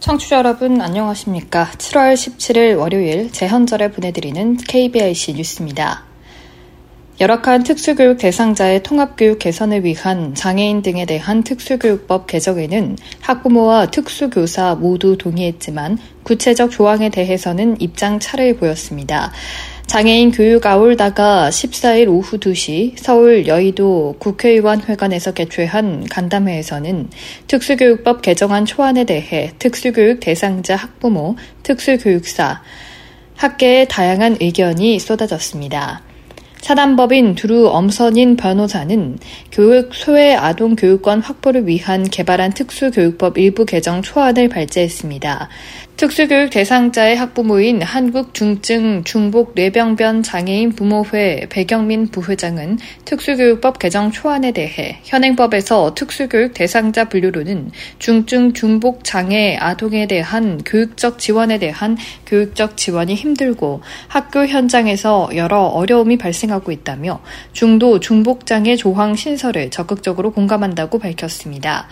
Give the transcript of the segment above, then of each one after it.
청취자 여러분 안녕하십니까. 7월 17일 월요일 제헌절에 보내드리는 KBIC 뉴스입니다. 열악한 특수교육 대상자의 통합교육 개선을 위한 장애인 등에 대한 특수교육법 개정에는 학부모와 특수교사 모두 동의했지만 구체적 조항에 대해서는 입장 차를 보였습니다. 장애인 교육 아울다가 14일 오후 2시 서울 여의도 국회의원 회관에서 개최한 간담회에서는 특수교육법 개정안 초안에 대해 특수교육 대상자 학부모, 특수교육사, 학계의 다양한 의견이 쏟아졌습니다. 사단법인 두루 엄선인 변호사는 교육 소외 아동 교육권 확보를 위한 개발한 특수교육법 일부 개정 초안을 발제했습니다. 특수교육 대상자의 학부모인 한국중증중복뇌병변장애인부모회 배경민 부회장은 특수교육법 개정 초안에 대해 현행법에서 특수교육 대상자 분류로는 중증중복장애 아동에 대한 교육적 지원에 대한 교육적 지원이 힘들고 학교 현장에서 여러 어려움이 발생하고 있다며 중도 중복장애 조항 신설을 적극적으로 공감한다고 밝혔습니다.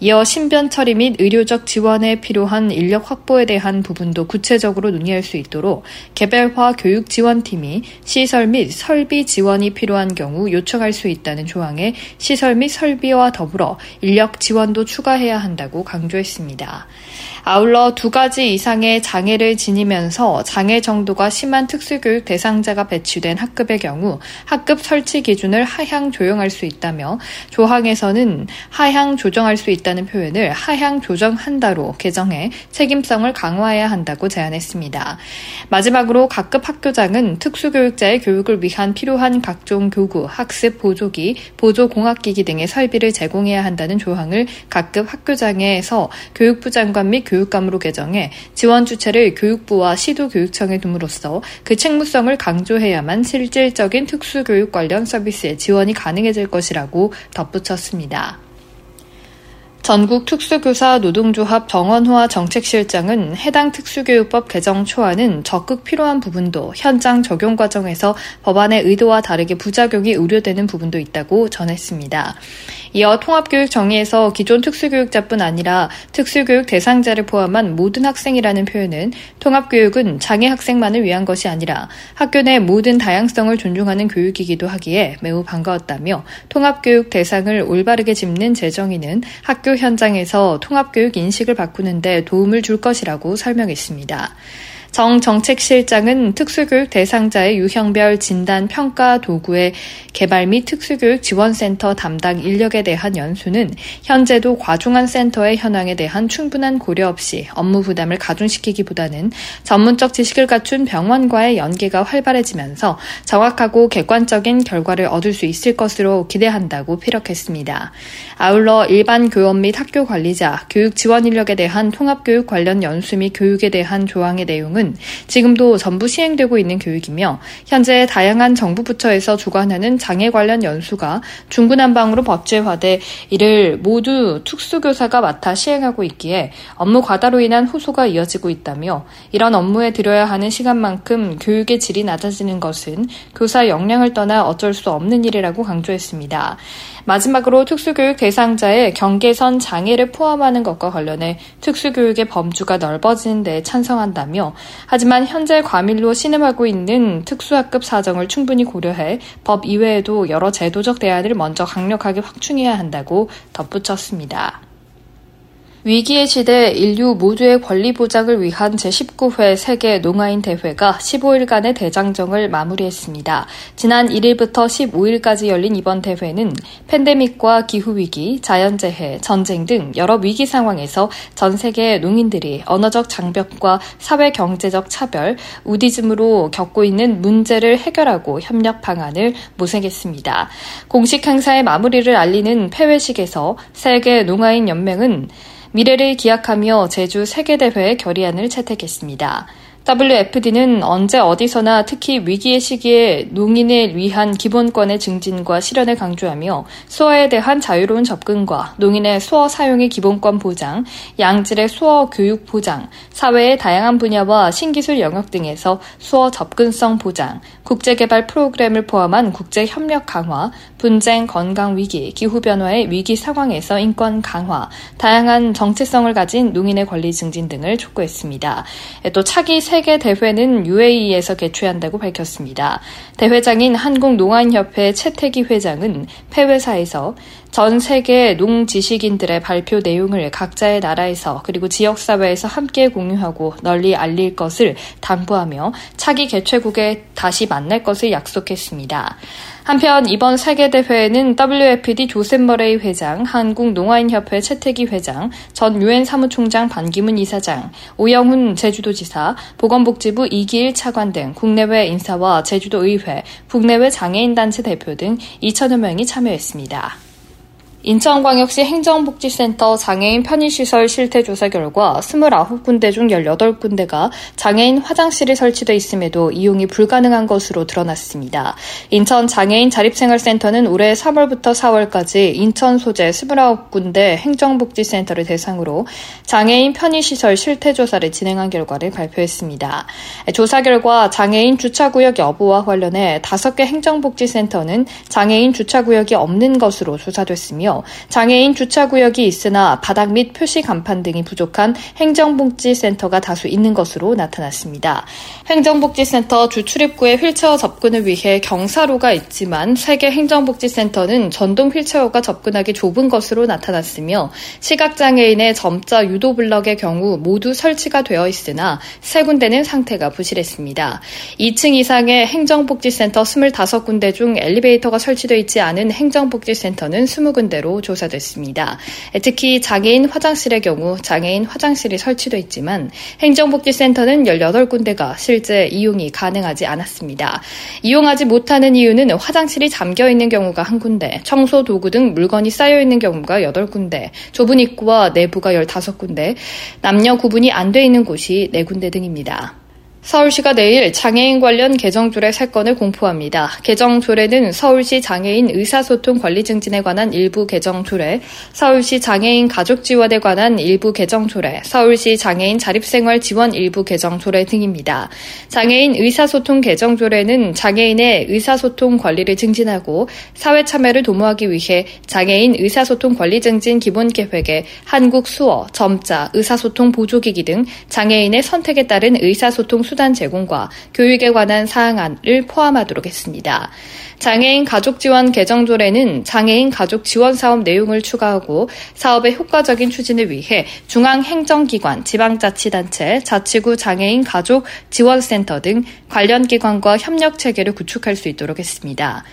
이어 신변처리 및 의료적 지원에 필요한 인력 확보에 대한 부분도 구체적으로 논의할 수 있도록 개별화 교육지원팀이 시설 및 설비 지원이 필요한 경우 요청할 수 있다는 조항에 시설 및 설비와 더불어 인력 지원도 추가해야 한다고 강조했습니다. 아울러 2가지 이상의 장애를 지니면서 장애 정도가 심한 특수교육 대상자가 배치된 학급의 경우 학급 설치 기준을 하향 조정할 수 있다며 조항에서는 하향 조정할 수 있다는 표현을 하향 조정한다로 개정해 책임성을 강화해야 한다고 제안했습니다. 마지막으로 각급 학교장은 특수교육자의 교육을 위한 필요한 각종 교구, 학습 보조기, 보조공학기기 등의 설비를 제공해야 한다는 조항을 각급 학교장에서 교육부 장관 및 교육감으로 개정해 지원 주체를 교육부와 시도교육청에 둠으로써 그 책무성을 강조해야만 실질적인 특수교육 관련 서비스의 지원이 가능해질 것이라고 덧붙였습니다. 전국 특수교사 노동조합 정원화 정책실장은 해당 특수교육법 개정 초안은 적극 필요한 부분도 현장 적용 과정에서 법안의 의도와 다르게 부작용이 우려되는 부분도 있다고 전했습니다. 이어 통합교육 정의에서 기존 특수교육자뿐 아니라 특수교육 대상자를 포함한 모든 학생이라는 표현은 통합교육은 장애 학생만을 위한 것이 아니라 학교 내 모든 다양성을 존중하는 교육이기도 하기에 매우 반가웠다며 통합교육 대상을 올바르게 짚는 제정위는 학교 현장에서 통합교육 인식을 바꾸는 데 도움을 줄 것이라고 설명했습니다. 정 정책실장은 특수교육 대상자의 유형별 진단 평가 도구의 개발 및 특수교육 지원센터 담당 인력에 대한 연수는 현재도 과중한 센터의 현황에 대한 충분한 고려 없이 업무 부담을 가중시키기보다는 전문적 지식을 갖춘 병원과의 연계가 활발해지면서 정확하고 객관적인 결과를 얻을 수 있을 것으로 기대한다고 피력했습니다. 아울러 일반 교원 및 학교 관리자, 교육 지원 인력에 대한 통합교육 관련 연수 및 교육에 대한 조항의 내용은 지금도 전부 시행되고 있는 교육이며 현재 다양한 정부 부처에서 주관하는 장애 관련 연수가 중구난방으로 법제화돼 이를 모두 특수교사가 맡아 시행하고 있기에 업무 과다로 인한 호소가 이어지고 있다며 이런 업무에 들여야 하는 시간만큼 교육의 질이 낮아지는 것은 교사 역량을 떠나 어쩔 수 없는 일이라고 강조했습니다. 마지막으로 특수교육 대상자의 경계선 장애를 포함하는 것과 관련해 특수교육의 범주가 넓어지는 데 찬성한다며 하지만 현재 과밀로 신음하고 있는 특수학급 사정을 충분히 고려해 법 이외에도 여러 제도적 대안을 먼저 강력하게 확충해야 한다고 덧붙였습니다. 위기의 시대 인류 모두의 권리 보장을 위한 제19회 세계 농아인 대회가 15일간의 대장정을 마무리했습니다. 지난 1일부터 15일까지 열린 이번 대회는 팬데믹과 기후위기, 자연재해, 전쟁 등 여러 위기 상황에서 전 세계 농인들이 언어적 장벽과 사회경제적 차별, 우디즘으로 겪고 있는 문제를 해결하고 협력 방안을 모색했습니다. 공식 행사의 마무리를 알리는 폐회식에서 세계 농아인 연맹은 미래를 기약하며 제주 세계대회의 결의안을 채택했습니다. WFD는 언제 어디서나 특히 위기의 시기에 농인을 위한 기본권의 증진과 실현을 강조하며 수어에 대한 자유로운 접근과 농인의 수어 사용의 기본권 보장, 양질의 수어 교육 보장, 사회의 다양한 분야와 신기술 영역 등에서 수어 접근성 보장, 국제개발 프로그램을 포함한 국제협력 강화, 분쟁, 건강 위기, 기후변화의 위기 상황에서 인권 강화, 다양한 정체성을 가진 농인의 권리 증진 등을 촉구했습니다. 또 차기 세계대회는 UAE에서 개최한다고 밝혔습니다. 대회장인 한국농안협회 채태기 회장은 폐회사에서 전 세계 농지식인들의 발표 내용을 각자의 나라에서 그리고 지역사회에서 함께 공유하고 널리 알릴 것을 당부하며 차기 개최국에 다시 만날 것을 약속했습니다. 한편 이번 세계대회에는 WFD 조셉 머레이 회장, 한국농아인협회 채태기 회장, 전 유엔 사무총장 반기문 이사장, 오영훈 제주도지사, 보건복지부 이기일 차관 등 국내외 인사와 제주도의회, 국내외 장애인단체 대표 등 2천여 명이 참여했습니다. 인천광역시 행정복지센터 장애인 편의시설 실태조사 결과 29군데 중 18군데가 장애인 화장실이 설치돼 있음에도 이용이 불가능한 것으로 드러났습니다. 인천장애인자립생활센터는 올해 3월부터 4월까지 인천 소재 29군데 행정복지센터를 대상으로 장애인 편의시설 실태조사를 진행한 결과를 발표했습니다. 조사 결과 장애인 주차구역 여부와 관련해 5개 행정복지센터는 장애인 주차구역이 없는 것으로 조사됐으며 장애인 주차구역이 있으나 바닥 및 표시 간판 등이 부족한 행정복지센터가 다수 있는 것으로 나타났습니다. 행정복지센터 주출입구에 휠체어 접근을 위해 경사로가 있지만 3개 행정복지센터는 전동 휠체어가 접근하기 좁은 것으로 나타났으며 시각장애인의 점자 유도 블럭의 경우 모두 설치가 되어 있으나 3군데는 상태가 부실했습니다. 2층 이상의 행정복지센터 25군데 중 엘리베이터가 설치되어 있지 않은 행정복지센터는 20군데 로 조사됐습니다. 특히 장애인 화장실의 경우 장애인 화장실이 설치돼 있지만 행정복지센터는 18군데가 실제 이용이 가능하지 않았습니다. 이용하지 못하는 이유는 화장실이 잠겨있는 경우가 1군데, 청소도구 등 물건이 쌓여있는 경우가 8군데, 좁은 입구와 내부가 15군데, 남녀 구분이 안 돼 있는 곳이 4군데 등입니다. 서울시가 내일 장애인 관련 개정조례 3건을 공포합니다. 개정조례는 서울시 장애인 의사소통 권리 증진에 관한 일부 개정조례, 서울시 장애인 가족 지원에 관한 일부 개정조례, 서울시 장애인 자립생활 지원 일부 개정조례 등입니다. 장애인 의사소통 개정조례는 장애인의 의사소통 권리를 증진하고 사회 참여를 도모하기 위해 장애인 의사소통 권리 증진 기본계획에 한국 수어, 점자, 의사소통 보조기기 등 장애인의 선택에 따른 의사소통 수단 제공과 교육에 관한 사항안을 포함하도록 했습니다. 장애인 가족 지원 개정조례는 장애인 가족 지원 사업 내용을 추가하고 사업의 효과적인 추진을 위해 중앙행정기관, 지방자치단체, 자치구 장애인 가족 지원센터 등 관련 기관과 협력체계를 구축할 수 있도록 했습니다.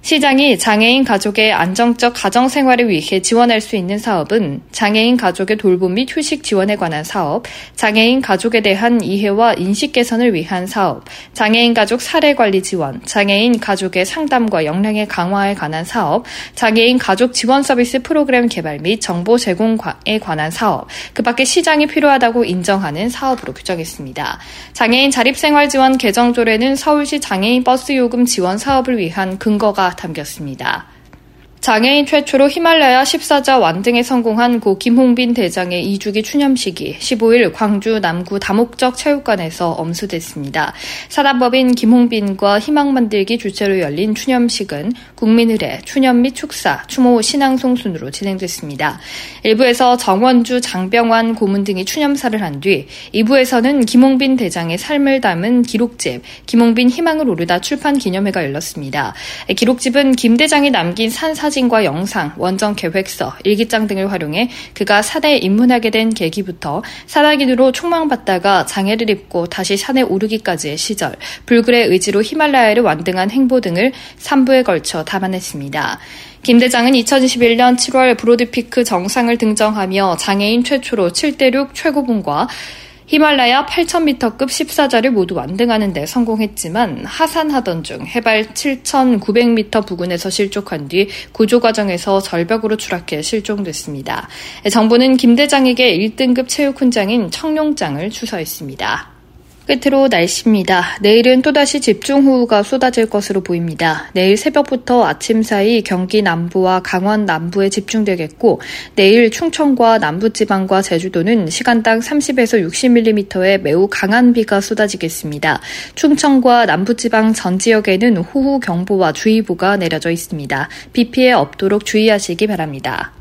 시장이 장애인 가족의 안정적 가정생활을 위해 지원할 수 있는 사업은 장애인 가족의 돌봄 및 휴식 지원에 관한 사업, 장애인 가족에 대한 이해와 인식 개선을 위한 사업, 장애인 가족 사례 관리 지원, 장애인 가족의 상담과 역량의 강화에 관한 사업, 장애인 가족 지원 서비스 프로그램 개발 및 정보 제공에 관한 사업, 그 밖에 시장이 필요하다고 인정하는 사업으로 규정했습니다. 장애인 자립생활 지원 개정조례는 서울시 장애인 버스 요금 지원 사업을 위한 근거가 담겼습니다. 장애인 최초로 히말라야 14자 완등에 성공한 고 김홍빈 대장의 2주기 추념식이 15일 광주 남구 다목적 체육관에서 엄수됐습니다. 사단법인 김홍빈과 희망만들기 주최로 열린 추념식은 국민의례, 추념 및 축사, 추모, 신앙송 순으로 진행됐습니다. 1부에서 정원주, 장병환 고문 등이 추념사를 한 뒤 2부에서는 김홍빈 대장의 삶을 담은 기록집 김홍빈 희망을 오르다 출판 기념회가 열렸습니다. 기록집은 김 대장이 남긴 산사 사진과 영상, 원정 계획서, 일기장 등을 활용해 그가 산에 입문하게 된 계기부터 산악인으로 촉망받다가 장애를 입고 다시 산에 오르기까지의 시절, 불굴의 의지로 히말라야를 완등한 행보 등을 3부에 걸쳐 담아냈습니다. 김 대장은 2021년 7월 브로드피크 정상을 등정하며 장애인 최초로 7대륙 최고봉과 히말라야 8,000m급 14자를 모두 완등하는 데 성공했지만 하산하던 중 해발 7,900m 부근에서 실족한 뒤 구조 과정에서 절벽으로 추락해 실종됐습니다. 정부는 김 대장에게 1등급 체육 훈장인 청룡장을 추서했습니다. 끝으로 날씨입니다. 내일은 또다시 집중호우가 쏟아질 것으로 보입니다. 내일 새벽부터 아침 사이 경기 남부와 강원 남부에 집중되겠고 내일 충청과 남부지방과 제주도는 시간당 30에서 60mm의 매우 강한 비가 쏟아지겠습니다. 충청과 남부지방 전 지역에는 호우경보와 주의보가 내려져 있습니다. 비 피해 없도록 주의하시기 바랍니다.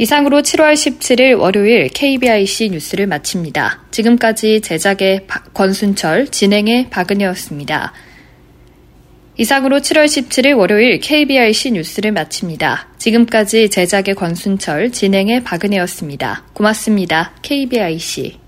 이상으로 7월 17일 월요일 KBIC 뉴스를 마칩니다. 지금까지 제작의 권순철, 진행의 박은혜였습니다. 이상으로 7월 17일 월요일 KBIC 뉴스를 마칩니다. 지금까지 제작의 권순철, 진행의 박은혜였습니다. 고맙습니다. KBIC.